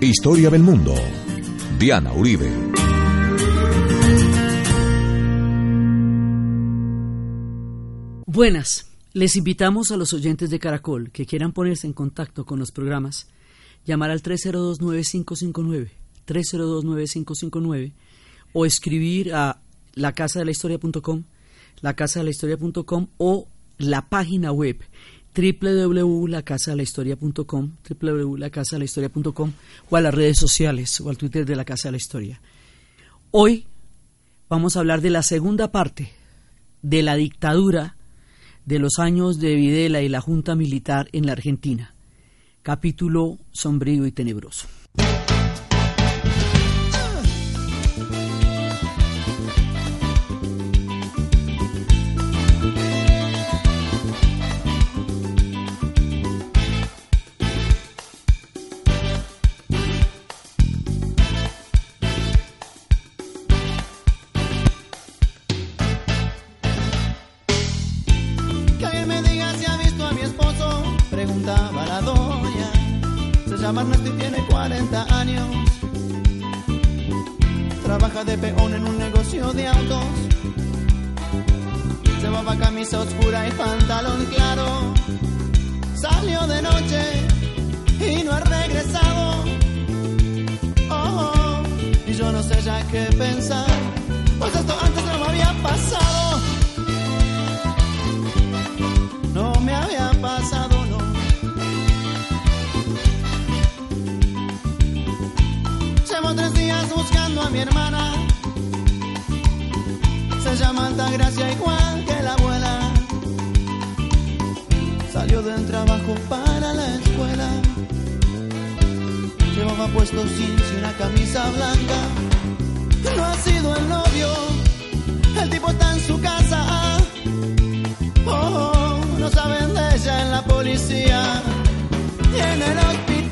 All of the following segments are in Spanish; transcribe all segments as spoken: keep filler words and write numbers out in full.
Historia del Mundo. Diana Uribe. Buenas. Les invitamos a los oyentes de Caracol que quieran ponerse en contacto con los programas, llamar al tres cero dos nueve cinco cinco nueve, tres cero dos nueve cinco cinco nueve, o escribir a la casa de la historia punto com, la casa de la historia punto com, o la página web doble u doble u doble u punto la casa de la historia punto com, doble u doble u doble u punto la casa de la historia punto com, o a las redes sociales o al Twitter de la Casa de la Historia. Hoy vamos a hablar de la segunda parte de la dictadura de los años de Videla y la Junta Militar en la Argentina. Capítulo sombrío y tenebroso. De peón en un negocio de autos, llevaba camisa oscura y pantalón claro. Salió de noche y no ha regresado. Oh, oh. Y yo no sé ya qué pensar, pues esto antes no me había pasado. No me había pasado. Tres días buscando a mi hermana, se llama Altagracia igual que la abuela. Salió del trabajo para la escuela, llevaba puesto jeans y una camisa blanca. No ha sido el novio, el tipo está en su casa. Oh, oh, no saben de ella en la policía y en el hospital.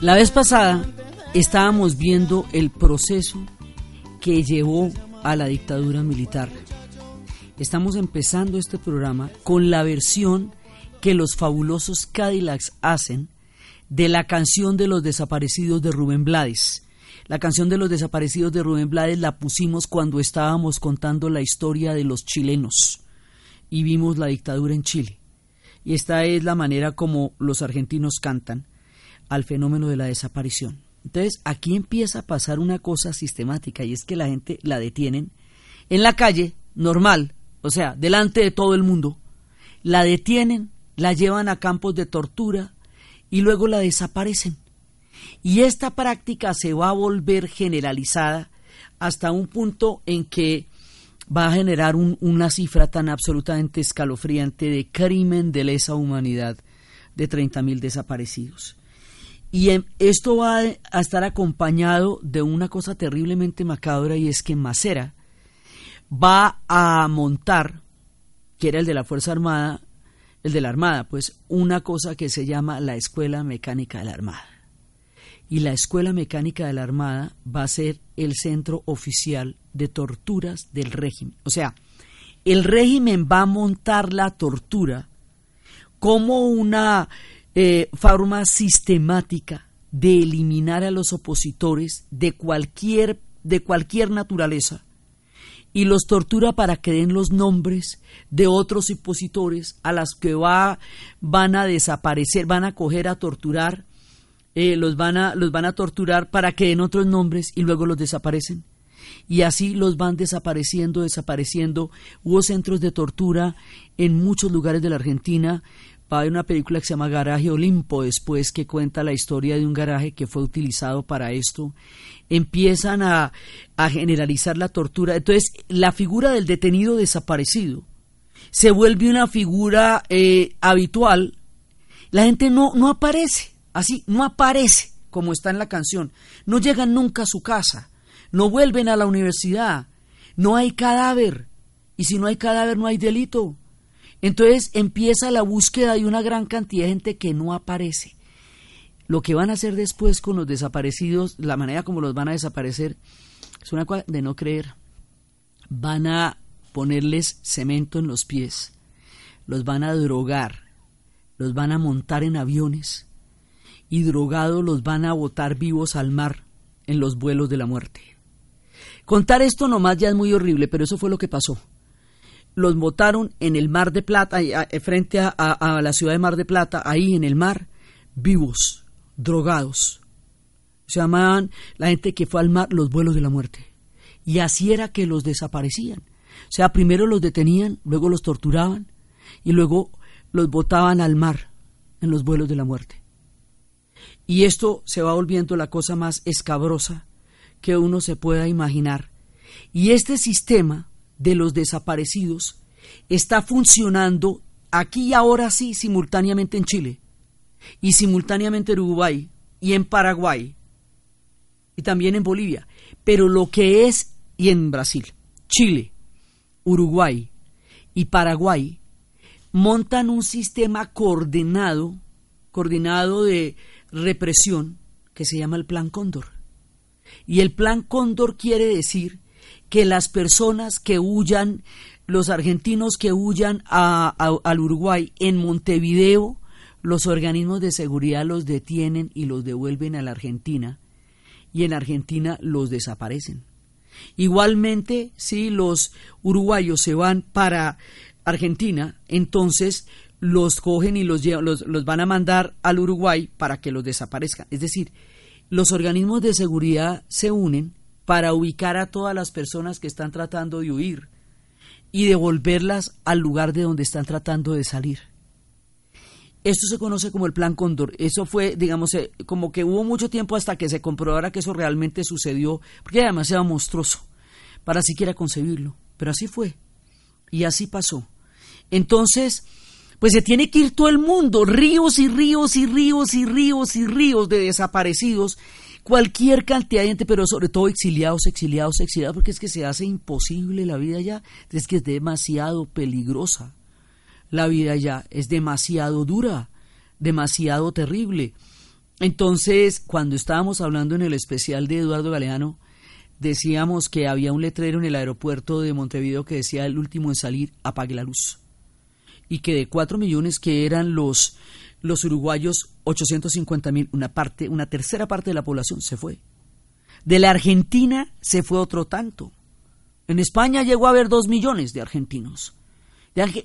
La vez pasada estábamos viendo el proceso que llevó a la dictadura militar. Estamos empezando este programa con la versión que los fabulosos Cadillacs hacen de la canción de los desaparecidos de Rubén Blades. La canción de los desaparecidos de Rubén Blades la pusimos cuando estábamos contando la historia de los chilenos y vimos la dictadura en Chile. Y esta es la manera como los argentinos cantan al fenómeno de la desaparición. Entonces aquí empieza a pasar una cosa sistemática, y es que la gente la detienen en la calle, normal, o sea, delante de todo el mundo, la detienen, la llevan a campos de tortura y luego la desaparecen. Y esta práctica se va a volver generalizada hasta un punto en que va a generar un, una cifra tan absolutamente escalofriante de crimen de lesa humanidad de treinta mil desaparecidos. Y esto va a estar acompañado de una cosa terriblemente macabra, y es que Macera va a montar, que era el de la Fuerza Armada, el de la Armada, pues una cosa que se llama la Escuela Mecánica de la Armada. Y la Escuela Mecánica de la Armada va a ser el centro oficial de torturas del régimen. O sea, el régimen va a montar la tortura como una... Eh, forma sistemática de eliminar a los opositores de cualquier, de cualquier naturaleza, y los tortura para que den los nombres de otros opositores a las que va, van a desaparecer, van a coger a torturar, eh, los, van a, los van a torturar para que den otros nombres y luego los desaparecen. Y así los van desapareciendo, desapareciendo. Hubo centros de tortura en muchos lugares de la Argentina. Va a haber una película que se llama Garaje Olimpo después, que cuenta la historia de un garaje que fue utilizado para esto. Empiezan a, a generalizar la tortura. Entonces, la figura del detenido desaparecido se vuelve una figura eh, habitual. La gente no, no aparece, así, no aparece, como está en la canción. No llegan nunca a su casa, no vuelven a la universidad, no hay cadáver. Y si no hay cadáver, no hay delito. Entonces empieza la búsqueda de una gran cantidad de gente que no aparece. Lo que van a hacer después con los desaparecidos, la manera como los van a desaparecer, es una cosa de no creer. Van a ponerles cemento en los pies, los van a drogar, los van a montar en aviones y drogados los van a botar vivos al mar en los vuelos de la muerte. Contar esto nomás ya es muy horrible, pero eso fue lo que pasó. Los botaron en el Mar de Plata, frente a, a, a la ciudad de Mar de Plata, ahí en el mar, vivos, drogados. Se llamaban la gente que fue al mar los vuelos de la muerte. Y así era que los desaparecían. O sea, primero los detenían, luego los torturaban y luego los botaban al mar en los vuelos de la muerte. Y esto se va volviendo la cosa más escabrosa que uno se pueda imaginar. Y este sistema de los desaparecidos está funcionando aquí y ahora sí simultáneamente en Chile y simultáneamente en Uruguay y en Paraguay y también en Bolivia, pero lo que es y en Brasil, Chile, Uruguay y Paraguay montan un sistema coordinado, coordinado de represión que se llama el Plan Cóndor. Y el Plan Cóndor quiere decir que las personas que huyan, los argentinos que huyan a, a, al Uruguay en Montevideo, los organismos de seguridad los detienen y los devuelven a la Argentina, y en Argentina los desaparecen. Igualmente, si los uruguayos se van para Argentina, entonces los cogen y los, llevan, los, los van a mandar al Uruguay para que los desaparezcan. Es decir, los organismos de seguridad se unen para ubicar a todas las personas que están tratando de huir y devolverlas al lugar de donde están tratando de salir. Esto se conoce como el Plan Cóndor. Eso fue, digamos, como que hubo mucho tiempo hasta que se comprobara que eso realmente sucedió, porque era demasiado monstruoso para siquiera concebirlo. Pero así fue y así pasó. Entonces, pues se tiene que ir todo el mundo, ríos y ríos y ríos y ríos y ríos de desaparecidos, cualquier cantidad de gente, pero sobre todo exiliados, exiliados, exiliados, porque es que se hace imposible la vida allá, es que es demasiado peligrosa la vida allá, es demasiado dura, demasiado terrible. Entonces, cuando estábamos hablando en el especial de Eduardo Galeano, decíamos que había un letrero en el aeropuerto de Montevideo que decía: el último en salir, apague la luz. Y que de cuatro millones que eran los... los uruguayos, ochocientos cincuenta mil, una parte, una tercera parte de la población se fue. De la Argentina se fue otro tanto. En España llegó a haber dos millones de argentinos.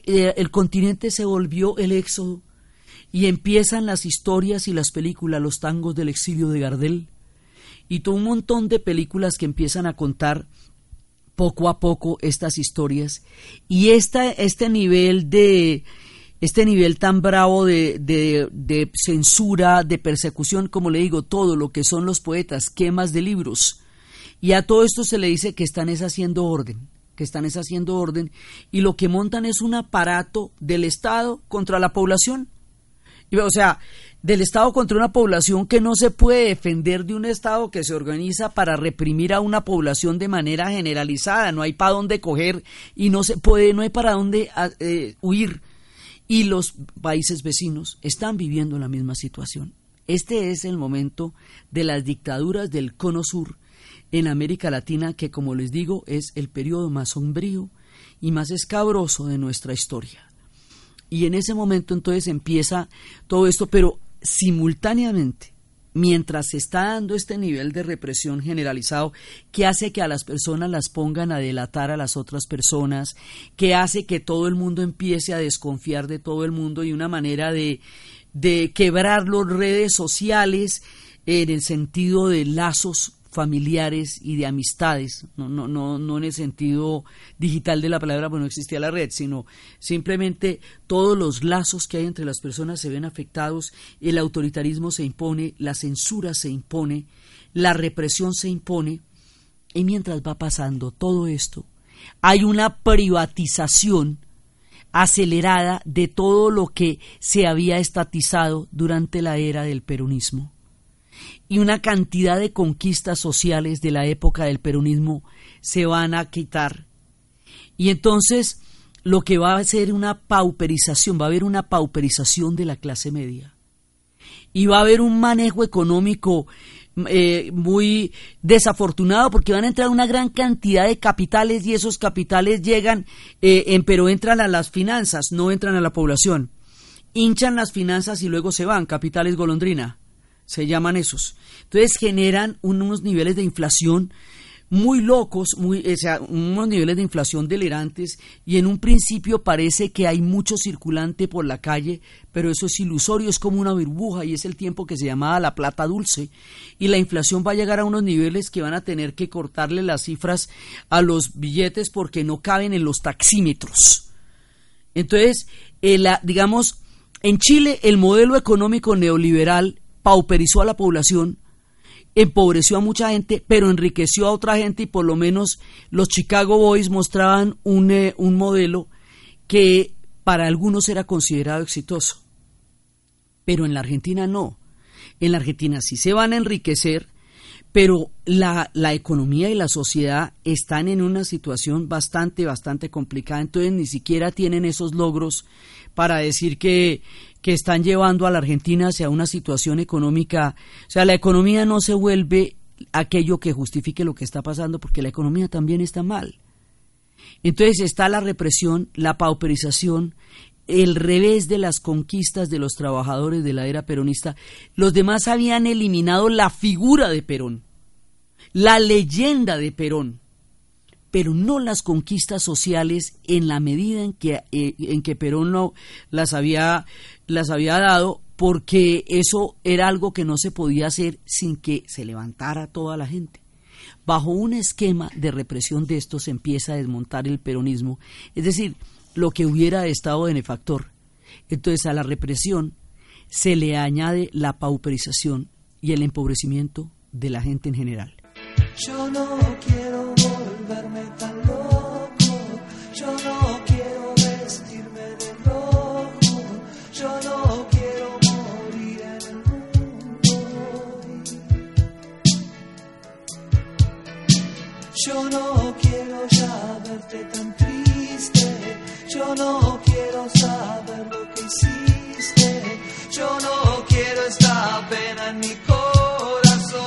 El continente se volvió el éxodo y empiezan las historias y las películas, los tangos del exilio de Gardel y todo un montón de películas que empiezan a contar poco a poco estas historias y esta, este nivel de... Este nivel tan bravo de, de, de censura, de persecución, como le digo, todo lo que son los poetas, quemas de libros. Y a todo esto se le dice que están es haciendo orden, que están es haciendo orden. Y lo que montan es un aparato del Estado contra la población. Y, o sea, del Estado contra una población que no se puede defender de un Estado que se organiza para reprimir a una población de manera generalizada. No hay para dónde coger y no se puede, no hay para dónde eh, huir. Y los países vecinos están viviendo la misma situación. Este es el momento de las dictaduras del Cono Sur en América Latina, que, como les digo, es el periodo más sombrío y más escabroso de nuestra historia. Y en ese momento entonces empieza todo esto, pero simultáneamente, mientras se está dando este nivel de represión generalizado que hace que a las personas las pongan a delatar a las otras personas, que hace que todo el mundo empiece a desconfiar de todo el mundo y una manera de, de quebrar las redes sociales en el sentido de lazos familiares y de amistades, no, no, no, no en el sentido digital de la palabra, pues no existía la red, sino simplemente todos los lazos que hay entre las personas se ven afectados, el autoritarismo se impone, la censura se impone, la represión se impone, y mientras va pasando todo esto, hay una privatización acelerada de todo lo que se había estatizado durante la era del peronismo. Y una cantidad de conquistas sociales de la época del peronismo se van a quitar. Y entonces lo que va a ser una pauperización, va a haber una pauperización de la clase media. y va a haber un manejo económico eh, muy desafortunado, porque van a entrar una gran cantidad de capitales y esos capitales llegan, eh, en, pero entran a las finanzas, no entran a la población. Hinchan las finanzas y luego se van, capitales golondrina, se llaman esos. Entonces generan unos niveles de inflación muy locos, muy, o sea, unos niveles de inflación delirantes, y en un principio parece que hay mucho circulante por la calle, pero eso es ilusorio, es como una burbuja, y es el tiempo que se llamaba la plata dulce, y la inflación va a llegar a unos niveles que van a tener que cortarle las cifras a los billetes porque no caben en los taxímetros. Entonces, eh, la, digamos, en Chile el modelo económico neoliberal pauperizó a la población, empobreció a mucha gente, pero enriqueció a otra gente, y por lo menos los Chicago Boys mostraban un, eh, un modelo que para algunos era considerado exitoso, pero en la Argentina no. En la Argentina sí se van a enriquecer, pero la, la economía y la sociedad están en una situación bastante, bastante complicada. Entonces ni siquiera tienen esos logros para decir que que están llevando a la Argentina hacia una situación económica. O sea, la economía no se vuelve aquello que justifique lo que está pasando, porque la economía también está mal. Entonces está la represión, la pauperización, el revés de las conquistas de los trabajadores de la era peronista. Los demás habían eliminado la figura de Perón, la leyenda de Perón, pero no las conquistas sociales en la medida en que, en que Perón no las había, las había dado, porque eso era algo que no se podía hacer sin que se levantara toda la gente. Bajo un esquema de represión de estos se empieza a desmontar el peronismo, es decir, lo que hubiera estado benefactor. Entonces a la represión se le añade la pauperización y el empobrecimiento de la gente en general. Yo no quiero volverme tan loco, yo no quiero vestirme de rojo, yo no quiero morir en el mundo. Yo no quiero ya verte tan triste, yo no quiero saber lo que hiciste, yo no quiero esta pena en mi corazón.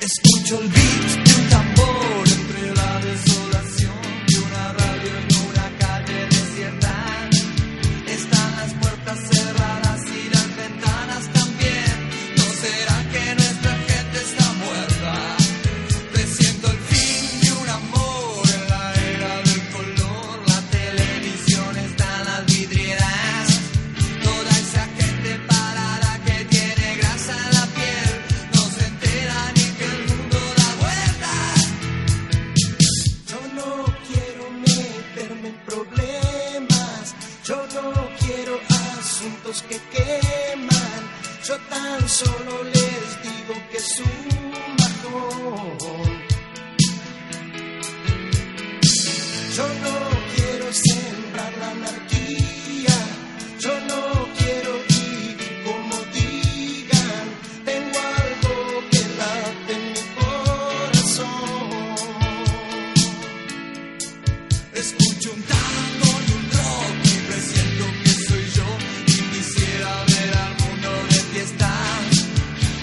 Escucho el beat de un tambor entre la desolación de una radio en una calle desierta. Están las puertas cerradas y las ventanas también. ¿No será que nuestra gente está muerta? Presiento el fin de un amor en la era del color. La televisión está en las vidrieras. Toda esa gente parada que tiene grasa en la piel no se entera ni. Que queman, yo tan solo les digo que es un bajón. Yo no quiero sembrar la anarquía, yo no quiero vivir como digan, tengo algo que late en mi corazón. Escucho un tango y un rock y presiento que soy yo. Quisiera ver al mundo de fiesta.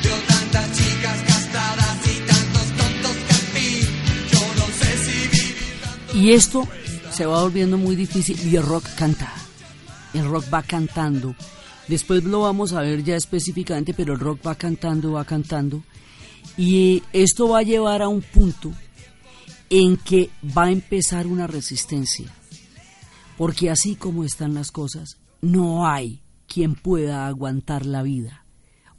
Veo tantas chicas gastadas y tantos tontos que al fin yo no sé si vivir tanto. Y esto se va volviendo muy difícil, y el rock canta, el rock va cantando. Después lo vamos a ver ya específicamente, pero el rock va cantando, va cantando. Y esto va a llevar a un punto en que va a empezar una resistencia, porque así como están las cosas, no hay quien pueda aguantar la vida,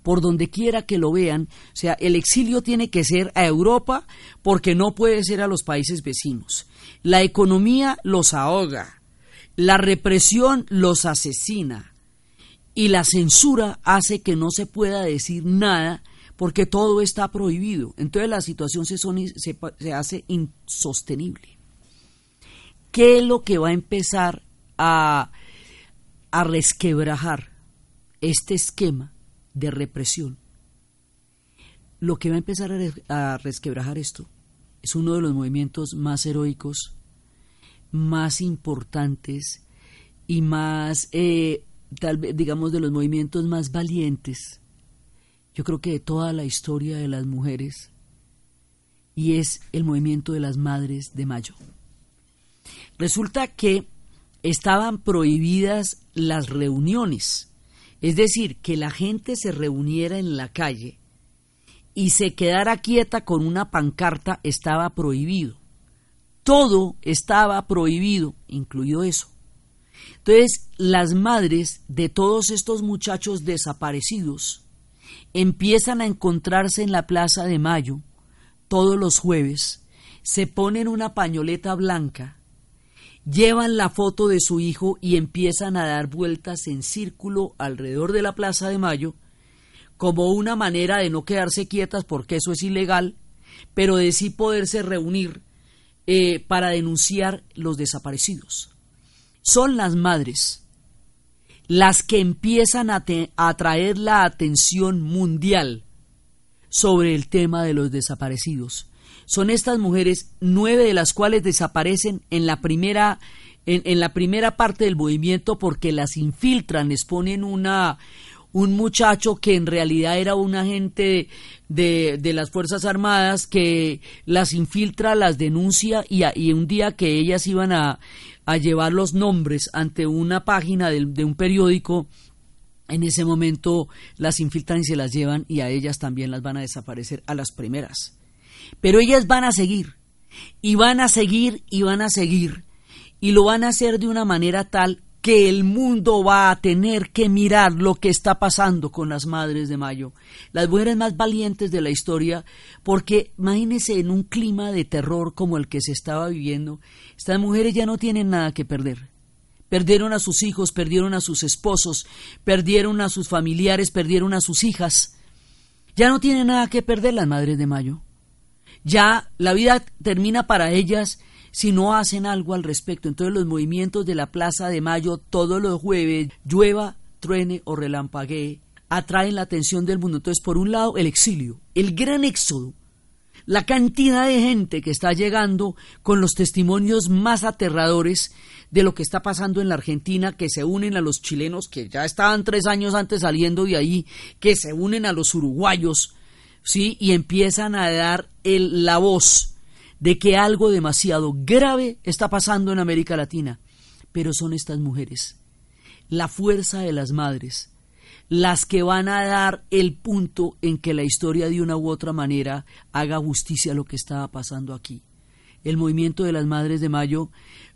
por donde quiera que lo vean. O sea, el exilio tiene que ser a Europa, porque no puede ser a los países vecinos. La economía los ahoga, la represión los asesina, y la censura hace que no se pueda decir nada, porque todo está prohibido. Entonces la situación se, son, se, se hace insostenible. ¿Qué es lo que va a empezar a... a resquebrajar este esquema de represión? Lo que va a empezar a resquebrajar esto es uno de los movimientos más heroicos, más importantes y más eh, tal vez, digamos, de los movimientos más valientes, yo creo que de toda la historia de las mujeres, y es el movimiento de las Madres de Mayo. Resulta que estaban prohibidas las reuniones, es decir, que la gente se reuniera en la calle y se quedara quieta con una pancarta estaba prohibido. Todo estaba prohibido, incluido eso. Entonces, las madres de todos estos muchachos desaparecidos empiezan a encontrarse en la Plaza de Mayo todos los jueves, se ponen una pañoleta blanca, llevan la foto de su hijo y empiezan a dar vueltas en círculo alrededor de la Plaza de Mayo como una manera de no quedarse quietas, porque eso es ilegal, pero de sí poderse reunir eh, para denunciar los desaparecidos. Son las madres las que empiezan a te- a atraer la atención mundial sobre el tema de los desaparecidos. Son estas mujeres, nueve de las cuales desaparecen en la primera, en, en la primera parte del movimiento, porque las infiltran, les ponen una, un muchacho que en realidad era un agente de, de las Fuerzas Armadas, que las infiltra, las denuncia, y, y un día que ellas iban a, a llevar los nombres ante una página de, de un periódico, en ese momento las infiltran y se las llevan, y a ellas también las van a desaparecer a las primeras. Pero ellas van a seguir, y van a seguir, y van a seguir, y lo van a hacer de una manera tal que el mundo va a tener que mirar lo que está pasando con las Madres de Mayo, las mujeres más valientes de la historia, porque imagínense, en un clima de terror como el que se estaba viviendo, estas mujeres ya no tienen nada que perder. Perdieron a sus hijos, perdieron a sus esposos, perdieron a sus familiares, perdieron a sus hijas. Ya no tienen nada que perder las Madres de Mayo. Ya la vida termina para ellas si no hacen algo al respecto. Entonces, los movimientos de la Plaza de Mayo todos los jueves, llueva, truene o relampaguee, atraen la atención del mundo. Entonces, por un lado, el exilio, el gran éxodo, la cantidad de gente que está llegando con los testimonios más aterradores de lo que está pasando en la Argentina, que se unen a los chilenos que ya estaban tres años antes saliendo de ahí, que se unen a los uruguayos, ¿sí? Y empiezan a dar el, la voz de que algo demasiado grave está pasando en América Latina. Pero son estas mujeres, la fuerza de las madres, las que van a dar el punto en que la historia de una u otra manera haga justicia a lo que estaba pasando aquí. El movimiento de las Madres de Mayo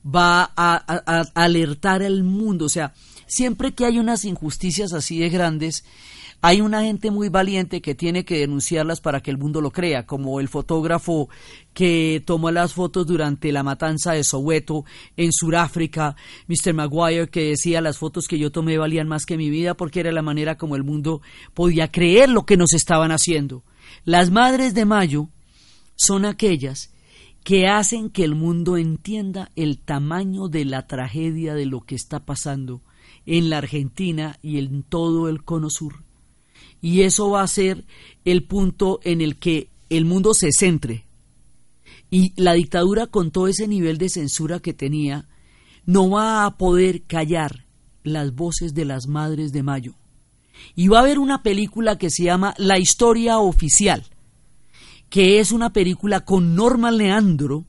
va a, a, a alertar al mundo. O sea, siempre que hay unas injusticias así de grandes, hay una gente muy valiente que tiene que denunciarlas para que el mundo lo crea, como el fotógrafo que tomó las fotos durante la matanza de Soweto en Sudáfrica, mister Maguire, que decía: las fotos que yo tomé valían más que mi vida, porque era la manera como el mundo podía creer lo que nos estaban haciendo. Las Madres de Mayo son aquellas que hacen que el mundo entienda el tamaño de la tragedia de lo que está pasando en la Argentina y en todo el Cono Sur. Y eso va a ser el punto en el que el mundo se centre. Y la dictadura, con todo ese nivel de censura que tenía, no va a poder callar las voces de las Madres de Mayo. Y va a haber una película que se llama La Historia Oficial, que es una película con Norma Aleandro,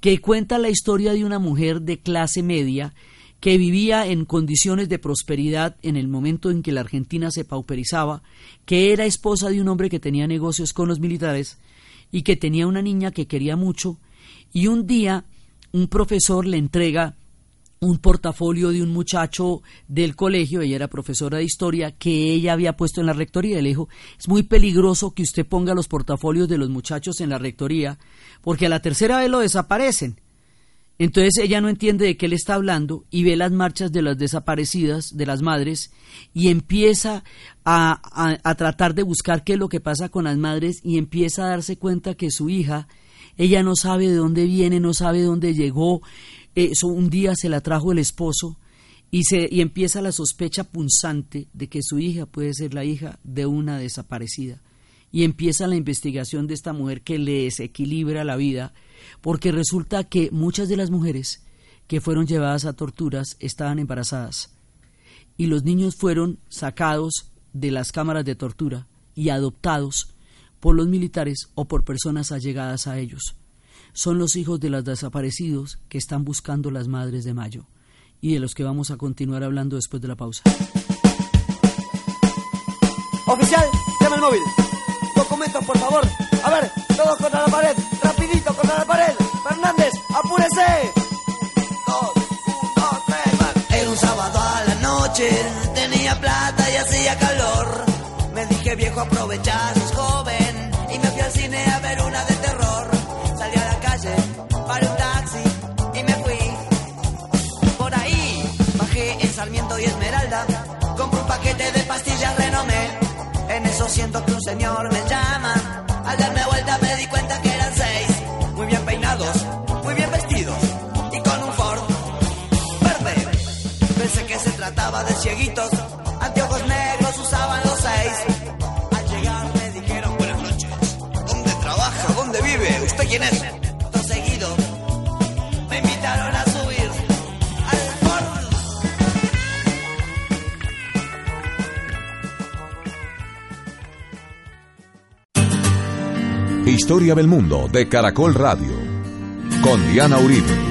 que cuenta la historia de una mujer de clase media que vivía en condiciones de prosperidad en el momento en que la Argentina se pauperizaba, que era esposa de un hombre que tenía negocios con los militares y que tenía una niña que quería mucho, y un día un profesor le entrega un portafolio de un muchacho del colegio, ella era profesora de historia, que ella había puesto en la rectoría. Le dijo: es muy peligroso que usted ponga los portafolios de los muchachos en la rectoría, porque a la tercera vez lo desaparecen. Entonces ella no entiende de qué le está hablando, y ve las marchas de las desaparecidas, de las madres, y empieza a, a, a tratar de buscar qué es lo que pasa con las madres, y empieza a darse cuenta que su hija, ella no sabe de dónde viene, no sabe dónde llegó. Eso, un día se la trajo el esposo, y, se, y empieza la sospecha punzante de que su hija puede ser la hija de una desaparecida, y empieza la investigación de esta mujer que le desequilibra la vida, porque resulta que muchas de las mujeres que fueron llevadas a torturas estaban embarazadas, y los niños fueron sacados de las cámaras de tortura y adoptados por los militares o por personas allegadas a ellos. Son los hijos de los desaparecidos que están buscando las Madres de Mayo y de los que vamos a continuar hablando después de la pausa. Oficial, llama el móvil. Documentos, por favor. A ver, todos contra la pared. Rapidito, contra la pared. Fernández, apúrese. Dos, uno, tres, va. Era un sábado a la noche. Tenía plata y hacía calor. Me dije, viejo, aprovechá, sos joven. Y me fui al cine a ver una de terror. Salí a la calle, paré un taxi y me fui. Por ahí bajé en Sarmiento y Esmeralda. Compré un paquete de pastillas Renomé. En eso siento que un señor me llama. Al darme vuelta me di cuenta que eran seis. Muy bien peinados, muy bien vestidos y con un Ford verde. Pensé que se trataba de cieguitos. Anteojos negros usaban los seis. Al llegar me dijeron: buenas noches. ¿Dónde trabaja? ¿Dónde vive? ¿Usted quién es? Todo seguido me invitaron a subir al Ford. Historia del Mundo de Caracol Radio con Diana Uribe.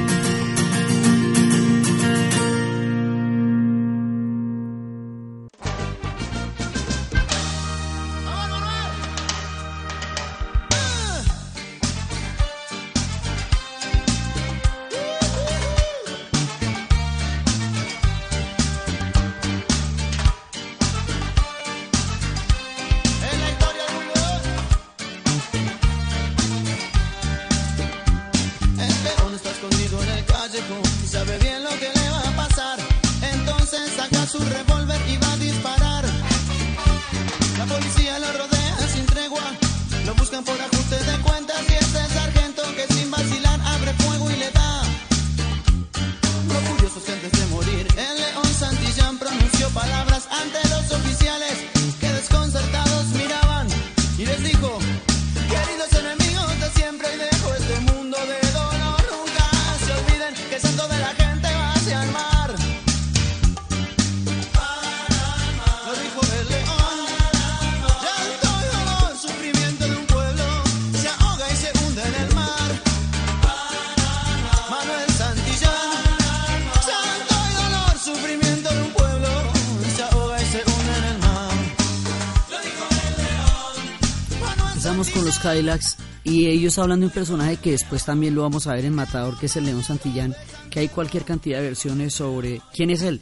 Cadillacs, y ellos hablan de un personaje que después también lo vamos a ver en Matador, que es el León Santillán, que hay cualquier cantidad de versiones sobre quién es él,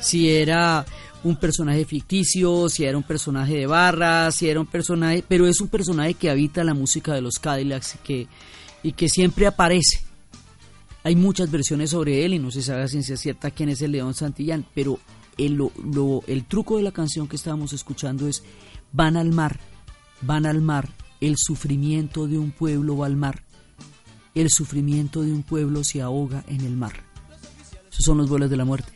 si era un personaje ficticio, si era un personaje de barra, si era un personaje, pero es un personaje que habita la música de los Cadillacs y que, y que siempre aparece. Hay muchas versiones sobre él y no se sabe a ciencia cierta quién es el León Santillán, pero el, lo, lo, el truco de la canción que estábamos escuchando es: van al mar, van al mar. El sufrimiento de un pueblo va al mar. El sufrimiento de un pueblo se ahoga en el mar. Esos son los vuelos de la muerte.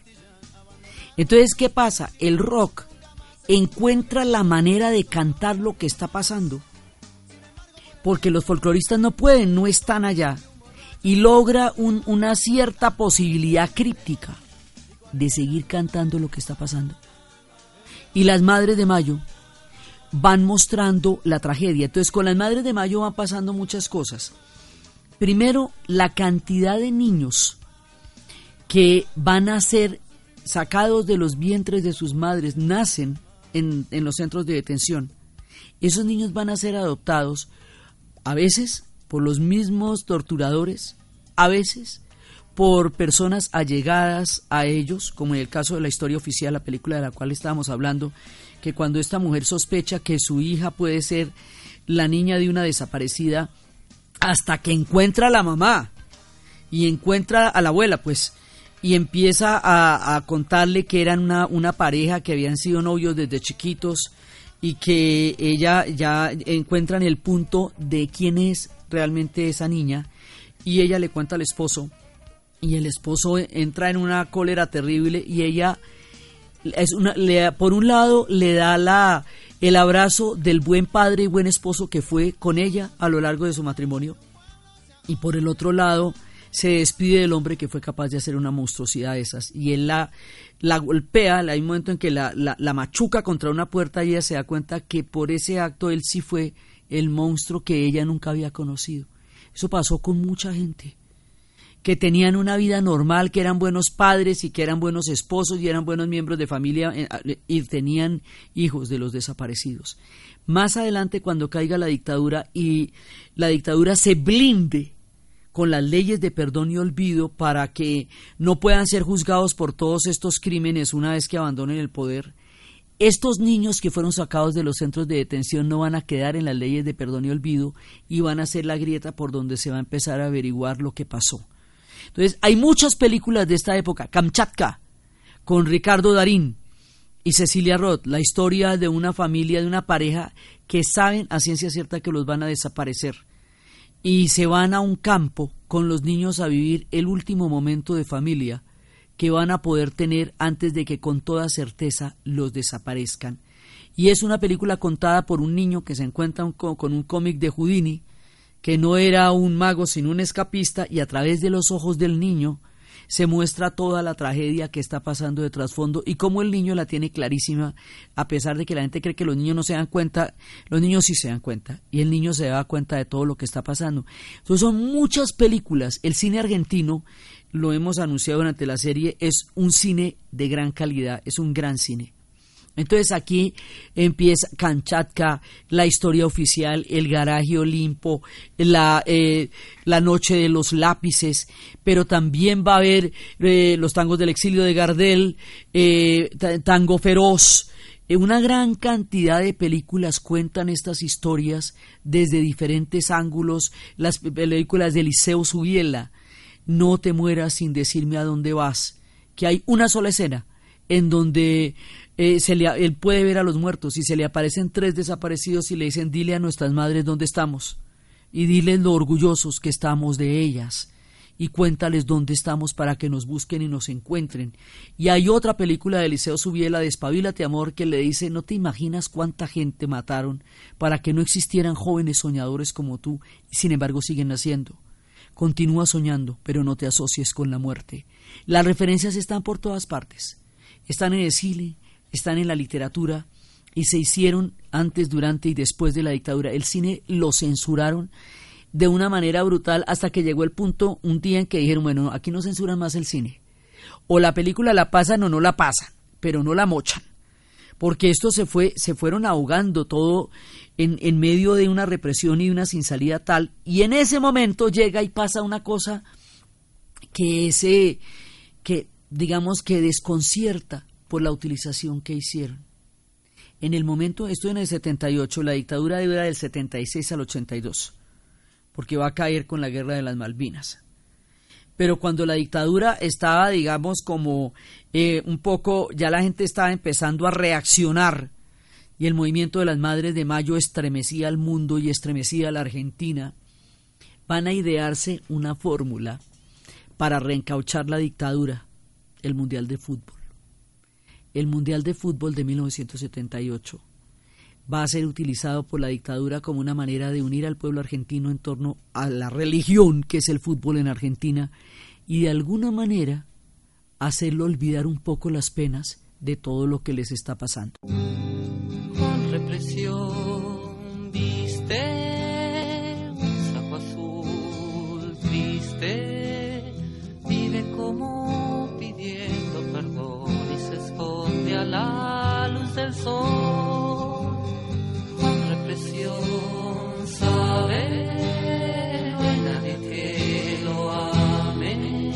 Entonces, ¿qué pasa? El rock encuentra la manera de cantar lo que está pasando, porque los folcloristas no pueden, no están allá, y logra un, una cierta posibilidad críptica de seguir cantando lo que está pasando. Y las Madres de Mayo van mostrando la tragedia. Entonces, con las Madres de Mayo van pasando muchas cosas. Primero, la cantidad de niños que van a ser sacados de los vientres de sus madres, nacen en, en los centros de detención. Esos niños van a ser adoptados, a veces por los mismos torturadores, a veces por personas allegadas a ellos, como en el caso de La Historia Oficial, la película de la cual estábamos hablando, que cuando esta mujer sospecha que su hija puede ser la niña de una desaparecida, hasta que encuentra a la mamá y encuentra a la abuela, pues, y empieza a, a contarle que eran una, una pareja que habían sido novios desde chiquitos y que ella ya encuentra en el punto de quién es realmente esa niña, y ella le cuenta al esposo, y el esposo entra en una cólera terrible y ella... Es una, le, por un lado le da la, el abrazo del buen padre y buen esposo que fue con ella a lo largo de su matrimonio, y por el otro lado se despide del hombre que fue capaz de hacer una monstruosidad de esas, y él la, la golpea. Hay un momento en que la, la, la machuca contra una puerta y ella se da cuenta que por ese acto él sí fue el monstruo que ella nunca había conocido. Eso pasó con mucha gente que tenían una vida normal, que eran buenos padres y que eran buenos esposos y eran buenos miembros de familia y tenían hijos de los desaparecidos. Más adelante, cuando caiga la dictadura y la dictadura se blinde con las leyes de perdón y olvido para que no puedan ser juzgados por todos estos crímenes una vez que abandonen el poder, estos niños que fueron sacados de los centros de detención no van a quedar en las leyes de perdón y olvido y van a ser la grieta por donde se va a empezar a averiguar lo que pasó. Entonces, hay muchas películas de esta época. Kamchatka, con Ricardo Darín y Cecilia Roth, la historia de una familia, de una pareja que saben a ciencia cierta que los van a desaparecer y se van a un campo con los niños a vivir el último momento de familia que van a poder tener antes de que con toda certeza los desaparezcan. Y es una película contada por un niño que se encuentra un co- con un cómic de Houdini, que no era un mago sino un escapista, y a través de los ojos del niño se muestra toda la tragedia que está pasando de trasfondo y cómo el niño la tiene clarísima, a pesar de que la gente cree que los niños no se dan cuenta. Los niños sí se dan cuenta, y el niño se da cuenta de todo lo que está pasando. Entonces son muchas películas. El cine argentino, lo hemos anunciado durante la serie, es un cine de gran calidad, es un gran cine. Entonces aquí empieza Kamchatka, La Historia Oficial, El Garaje Olimpo, la, eh, la Noche de los Lápices, pero también va a haber eh, Los Tangos del Exilio de Gardel, eh, Tango Feroz. Eh, una gran cantidad de películas cuentan estas historias desde diferentes ángulos. Las películas de Eliseo Subiela, No te mueras sin decirme a dónde vas, que hay una sola escena en donde eh, se le, él puede ver a los muertos y se le aparecen tres desaparecidos y le dicen: dile a nuestras madres dónde estamos y diles lo orgullosos que estamos de ellas y cuéntales dónde estamos para que nos busquen y nos encuentren. Y hay otra película de Eliseo Subiela, de Espabilate Amor, que le dice: no te imaginas cuánta gente mataron para que no existieran jóvenes soñadores como tú, y sin embargo siguen naciendo. Continúa soñando, pero no te asocies con la muerte. Las referencias están por todas partes. Están en el cine, están en la literatura, y se hicieron antes, durante y después de la dictadura. El cine lo censuraron de una manera brutal hasta que llegó el punto un día en que dijeron: bueno, aquí no censuran más el cine. O la película la pasan o no la pasan, pero no la mochan. Porque esto se fue, se fueron ahogando todo en, en medio de una represión y una sin salida tal. Y en ese momento llega y pasa una cosa que ese... que digamos que desconcierta por la utilización que hicieron. En el momento, esto en el setenta y ocho, la dictadura dura del setenta y seis al ochenta y dos, porque va a caer con la guerra de las Malvinas. Pero cuando la dictadura estaba, digamos, como eh, un poco, ya la gente estaba empezando a reaccionar, y el movimiento de las Madres de Mayo estremecía al mundo y estremecía a la Argentina, van a idearse una fórmula para reencauchar la dictadura: el Mundial de Fútbol. El Mundial de Fútbol de mil novecientos setenta y ocho va a ser utilizado por la dictadura como una manera de unir al pueblo argentino en torno a la religión que es el fútbol en Argentina, y de alguna manera hacerlo olvidar un poco las penas de todo lo que les está pasando. Con represión viste un saco azul triste, vive como pidiendo perdón y se esconde a la luz del sol. Con represión sabe, no hay nadie que lo ame.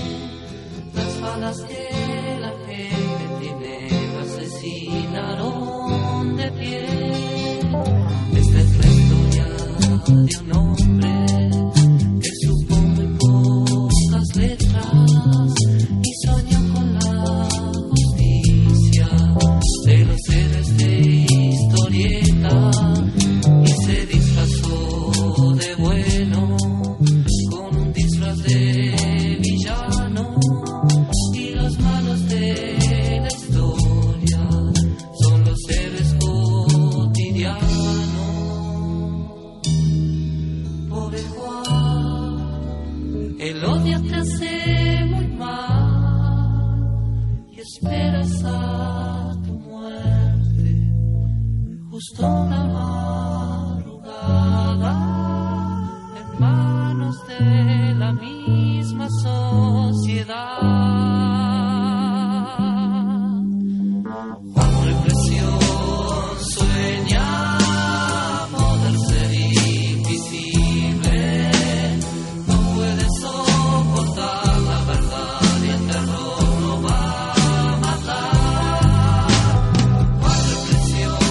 Las balas que la gente tiene lo asesinaron de pie. Esta es la historia de un hombre que supo muy pocas letras y soñó y se disfrazó de bueno con un disfraz de villano, y los malos de la historia son los seres cotidianos. Pobre Juan, el odio te hace gustó la madrugada en manos de la misma sociedad. Bajo represión sueña poder ser invisible. No puede soportar la verdad y el terror no va a matar. Cual represión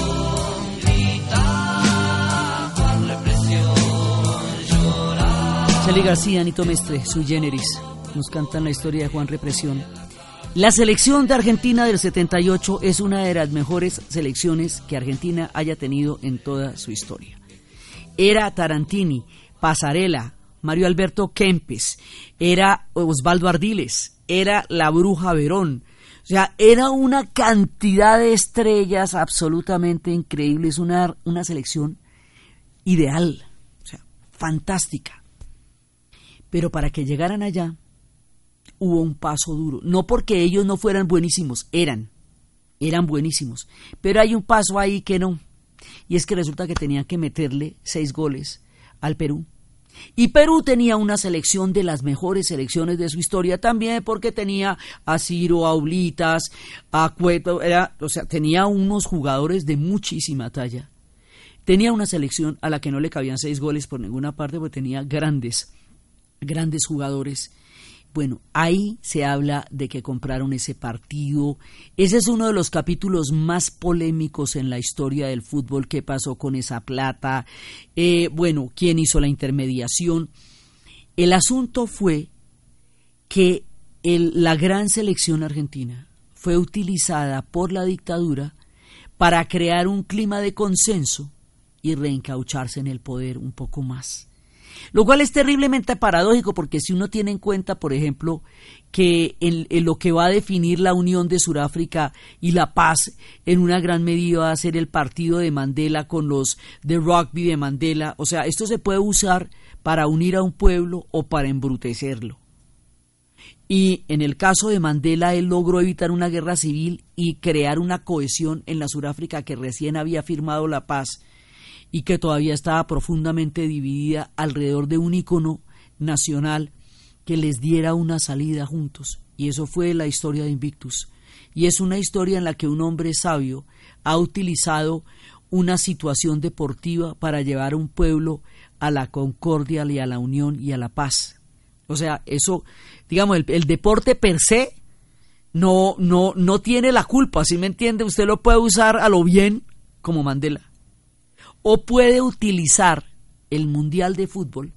grita, cual represión llora. Charly García, Anito Mestre, Sui Generis nos cantan la historia de Juan Represión. La selección de Argentina del setenta y ocho es una de las mejores selecciones que Argentina haya tenido en toda su historia. Era Tarantini, Pasarela, Mario Alberto Kempes, era Osvaldo Ardiles, era la Bruja Verón. O sea, era una cantidad de estrellas absolutamente increíbles, una, una selección ideal, o sea, fantástica. Pero para que llegaran allá hubo un paso duro, no porque ellos no fueran buenísimos, eran, eran buenísimos, pero hay un paso ahí que no, y es que resulta que tenían que meterle seis goles al Perú, y Perú tenía una selección de las mejores selecciones de su historia también, porque tenía a Ciro, a Oblitas, a Cueto, era, o sea, tenía unos jugadores de muchísima talla, tenía una selección a la que no le cabían seis goles por ninguna parte, porque tenía grandes, grandes jugadores. Bueno, ahí se habla de que compraron ese partido. Ese es uno de los capítulos más polémicos en la historia del fútbol. ¿Qué pasó con esa plata? Eh, bueno, ¿quién hizo la intermediación? El asunto fue que el, la gran selección argentina fue utilizada por la dictadura para crear un clima de consenso y reencaucharse en el poder un poco más. Lo cual es terriblemente paradójico, porque si uno tiene en cuenta, por ejemplo, que en, en lo que va a definir la unión de Sudáfrica y la paz en una gran medida va a ser el partido de Mandela con los de rugby de Mandela. O sea, esto se puede usar para unir a un pueblo o para embrutecerlo. Y en el caso de Mandela, él logró evitar una guerra civil y crear una cohesión en la Sudáfrica que recién había firmado la paz y que todavía estaba profundamente dividida alrededor de un ícono nacional que les diera una salida juntos. Y eso fue la historia de Invictus. Y es una historia en la que un hombre sabio ha utilizado una situación deportiva para llevar a un pueblo a la concordia y a la unión y a la paz. O sea, eso, digamos, el, el deporte per se no, no, no tiene la culpa, ¿sí me entiende? Usted lo puede usar a lo bien como Mandela. O puede utilizar el Mundial de Fútbol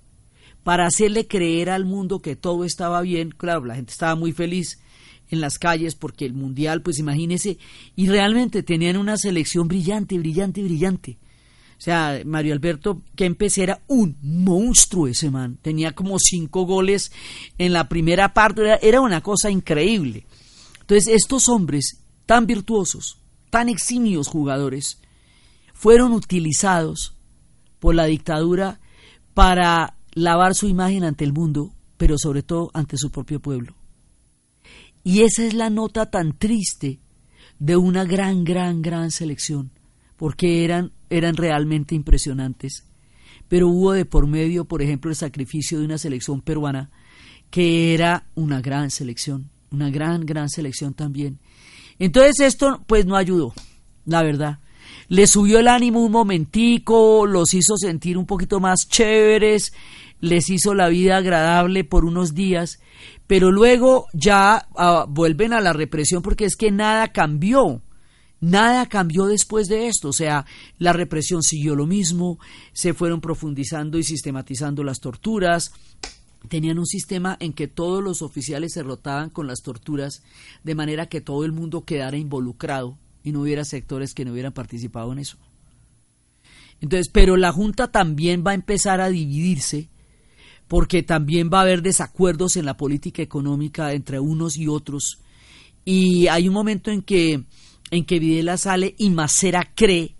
para hacerle creer al mundo que todo estaba bien. Claro, la gente estaba muy feliz en las calles porque el Mundial, pues imagínese, y realmente tenían una selección brillante, brillante, brillante. O sea, Mario Alberto Kempes era un monstruo ese man. Tenía como cinco goles en la primera parte. Era una cosa increíble. Entonces, estos hombres tan virtuosos, tan eximios jugadores, fueron utilizados por la dictadura para lavar su imagen ante el mundo, pero sobre todo ante su propio pueblo. Y esa es la nota tan triste de una gran, gran, gran selección, porque eran, eran realmente impresionantes. Pero hubo de por medio, por ejemplo, el sacrificio de una selección peruana, que era una gran selección, una gran, gran selección también. Entonces esto pues no ayudó, la verdad. Les subió el ánimo un momentico, los hizo sentir un poquito más chéveres, les hizo la vida agradable por unos días, pero luego ya uh, vuelven a la represión, porque es que nada cambió, nada cambió después de esto. O sea, la represión siguió lo mismo, se fueron profundizando y sistematizando las torturas. Tenían un sistema en que todos los oficiales se rotaban con las torturas, de manera que todo el mundo quedara involucrado y no hubiera sectores que no hubieran participado en eso. Entonces, pero la Junta también va a empezar a dividirse, porque también va a haber desacuerdos en la política económica entre unos y otros, y hay un momento en que en que Videla sale y Macera cree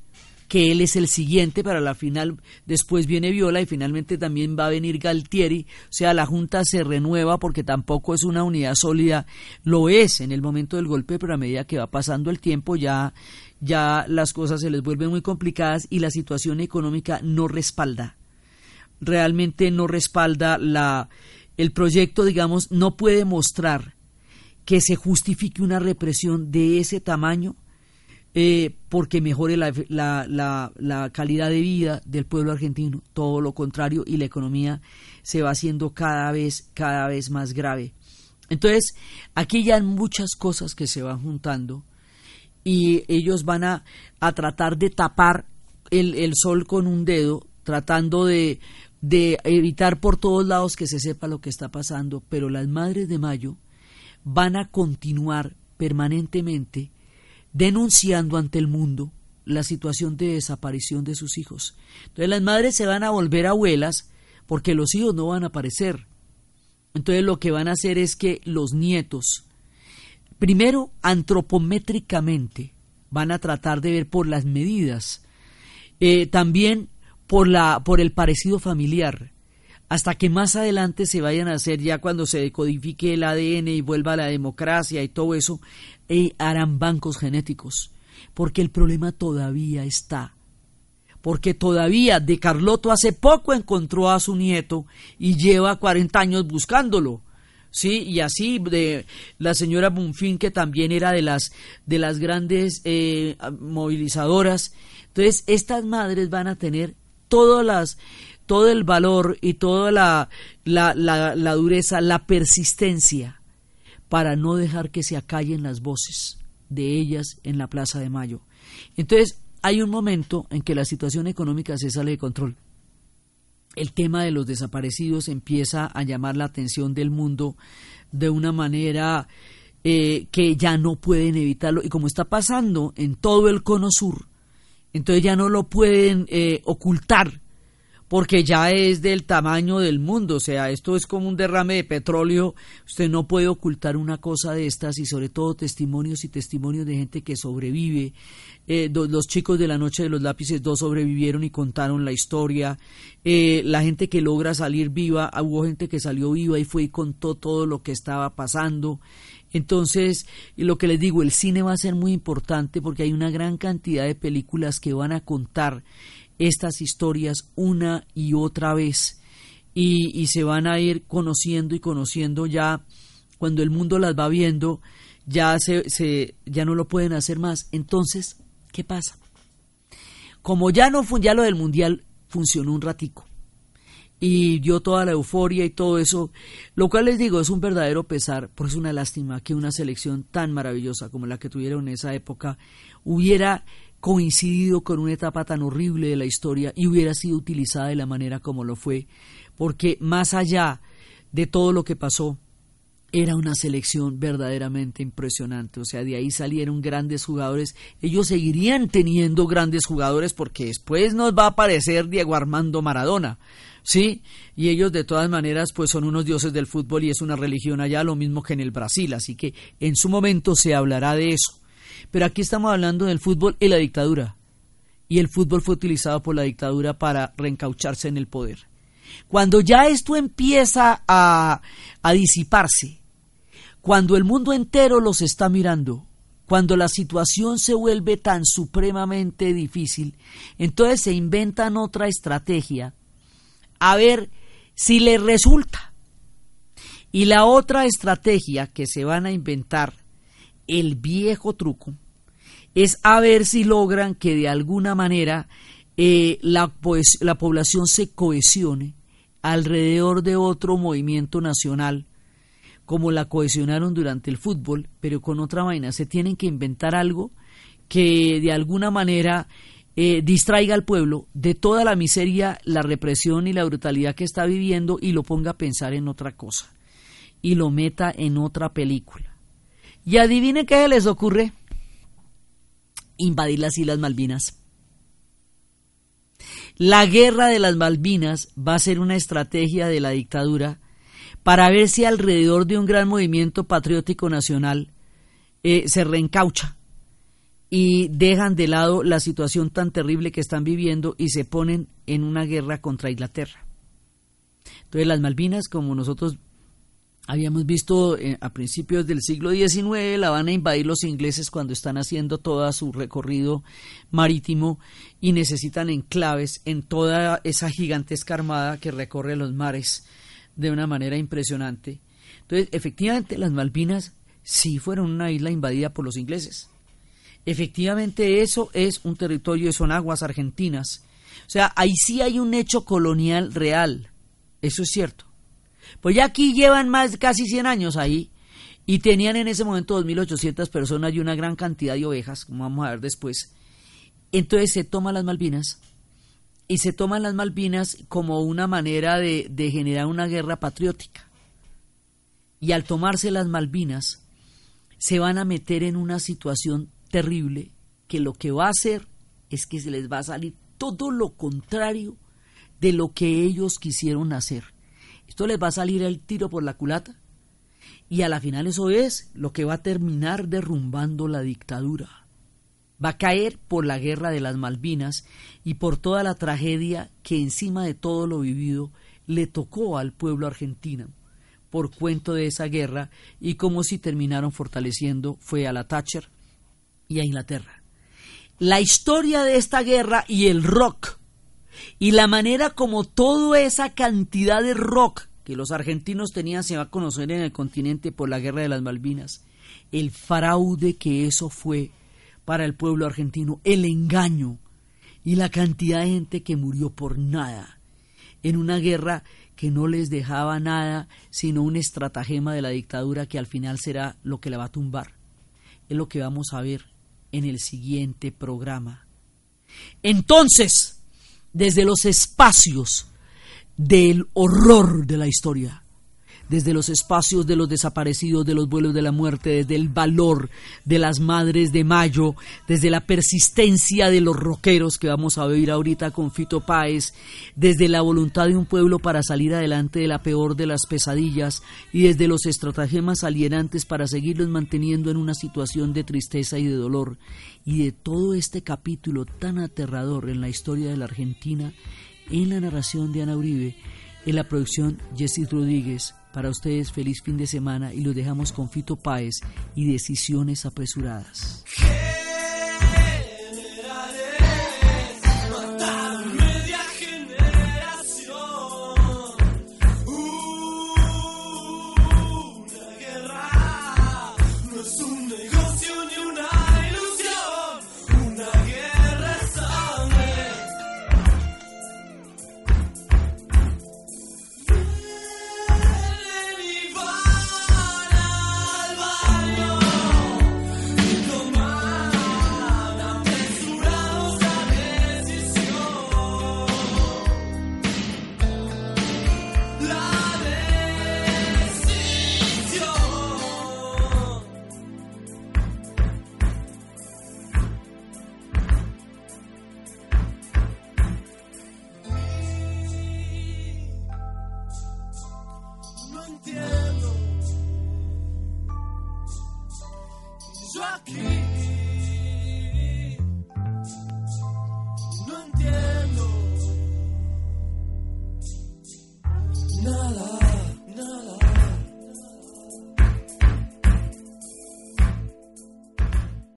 que él es el siguiente, pero a la final después viene Viola y finalmente también va a venir Galtieri. O sea, la Junta se renueva porque tampoco es una unidad sólida. Lo es en el momento del golpe, pero a medida que va pasando el tiempo ya ya las cosas se les vuelven muy complicadas y la situación económica no respalda. Realmente no respalda la, el proyecto, digamos, no puede mostrar que se justifique una represión de ese tamaño eh, porque mejore la, la, la, la calidad de vida del pueblo argentino. Todo lo contrario, y la economía se va haciendo cada vez, cada vez más grave. Entonces, aquí ya hay muchas cosas que se van juntando y ellos van a, a tratar de tapar el, el sol con un dedo, tratando de, de evitar por todos lados que se sepa lo que está pasando, pero las Madres de Mayo van a continuar permanentemente denunciando ante el mundo la situación de desaparición de sus hijos. Entonces las madres se van a volver abuelas porque los hijos no van a aparecer. Entonces lo que van a hacer es que los nietos, primero antropométricamente, van a tratar de ver por las medidas, eh, también por la por el parecido familiar, hasta que más adelante se vayan a hacer, ya cuando se decodifique el A D N y vuelva la democracia y todo eso, eh, harán bancos genéticos, porque el problema todavía está. Porque todavía De Carlotto hace poco encontró a su nieto y lleva cuarenta años buscándolo, sí, y así de la señora Bonfín, que también era de las de las grandes eh, movilizadoras. Entonces estas madres van a tener todas las todo el valor y toda la, la, la, la dureza, la persistencia para no dejar que se acallen las voces de ellas en la Plaza de Mayo. Entonces hay un momento en que la situación económica se sale de control. El tema de los desaparecidos empieza a llamar la atención del mundo de una manera eh, que ya no pueden evitarlo. Y como está pasando en todo el cono sur, entonces ya no lo pueden eh, ocultar, porque ya es del tamaño del mundo. O sea, esto es como un derrame de petróleo. Usted no puede ocultar una cosa de estas, y sobre todo testimonios y testimonios de gente que sobrevive. Eh, do, los chicos de La Noche de los Lápices dos sobrevivieron y contaron la historia. Eh, la gente que logra salir viva, hubo gente que salió viva y fue y contó todo lo que estaba pasando. Entonces, lo que les digo, el cine va a ser muy importante, porque hay una gran cantidad de películas que van a contar estas historias una y otra vez, y, y se van a ir conociendo y conociendo. Ya cuando el mundo las va viendo, ya se, se ya no lo pueden hacer más. Entonces, ¿qué pasa? Como ya no fue, ya lo del mundial funcionó un ratico y dio toda la euforia y todo eso, lo cual les digo, es un verdadero pesar, porque es una lástima que una selección tan maravillosa como la que tuvieron en esa época hubiera coincidido con una etapa tan horrible de la historia y hubiera sido utilizada de la manera como lo fue, porque más allá de todo lo que pasó, era una selección verdaderamente impresionante. O sea, de ahí salieron grandes jugadores. Ellos seguirían teniendo grandes jugadores, porque después nos va a aparecer Diego Armando Maradona, ¿sí? Y ellos de todas maneras pues son unos dioses del fútbol, y es una religión allá, lo mismo que en el Brasil, así que en su momento se hablará de eso. Pero aquí estamos hablando del fútbol y la dictadura. Y el fútbol fue utilizado por la dictadura para reencaucharse en el poder. Cuando ya esto empieza a, a disiparse, cuando el mundo entero los está mirando, cuando la situación se vuelve tan supremamente difícil, entonces se inventan otra estrategia a ver si les resulta. Y la otra estrategia que se van a inventar, el viejo truco, es a ver si logran que de alguna manera eh, la, pues, la población se cohesione alrededor de otro movimiento nacional, como la cohesionaron durante el fútbol, pero con otra vaina. Se tienen que inventar algo que de alguna manera eh, distraiga al pueblo de toda la miseria, la represión y la brutalidad que está viviendo, y lo ponga a pensar en otra cosa, y lo meta en otra película. Y adivinen qué les ocurre: invadir las Islas Malvinas. La guerra de las Malvinas va a ser una estrategia de la dictadura para ver si alrededor de un gran movimiento patriótico nacional eh, se reencaucha y dejan de lado la situación tan terrible que están viviendo y se ponen en una guerra contra Inglaterra. Entonces las Malvinas, como nosotros Habíamos visto eh, a principios del siglo diecinueve la van a invadir los ingleses cuando están haciendo todo su recorrido marítimo y necesitan enclaves en toda esa gigantesca armada que recorre los mares de una manera impresionante. Entonces, efectivamente, las Malvinas sí fueron una isla invadida por los ingleses. Efectivamente, eso es un territorio, son aguas argentinas. O sea, ahí sí hay un hecho colonial real, eso es cierto. Pues ya aquí llevan más casi cien años ahí y tenían en ese momento dos mil ochocientas personas y una gran cantidad de ovejas, como vamos a ver después. Entonces se toman las Malvinas y se toman las Malvinas como una manera de, de generar una guerra patriótica. Y al tomarse las Malvinas se van a meter en una situación terrible que lo que va a hacer es que se les va a salir todo lo contrario de lo que ellos quisieron hacer. Esto les va a salir el tiro por la culata y a la final eso es lo que va a terminar derrumbando la dictadura. Va a caer por la guerra de las Malvinas y por toda la tragedia que encima de todo lo vivido le tocó al pueblo argentino por cuento de esa guerra y como si terminaron fortaleciendo fue a la Thatcher y a Inglaterra. La historia de esta guerra y el rock y la manera como toda esa cantidad de rock que los argentinos tenían se va a conocer en el continente por la guerra de las Malvinas, el fraude que eso fue para el pueblo argentino, el engaño y la cantidad de gente que murió por nada en una guerra que no les dejaba nada sino un estratagema de la dictadura que al final será lo que la va a tumbar. Es lo que vamos a ver en el siguiente programa. Entonces, desde los espacios del horror de la historia, desde los espacios de los desaparecidos, de los vuelos de la muerte, desde el valor de las Madres de Mayo, desde la persistencia de los rockeros que vamos a vivir ahorita con Fito Páez, desde la voluntad de un pueblo para salir adelante de la peor de las pesadillas y desde los estratagemas alienantes para seguirlos manteniendo en una situación de tristeza y de dolor y de todo este capítulo tan aterrador en la historia de la Argentina, en la narración de Ana Uribe, en la producción Jessy Rodríguez. Para ustedes, feliz fin de semana y los dejamos con Fito Páez y Decisiones Apresuradas. Yo aquí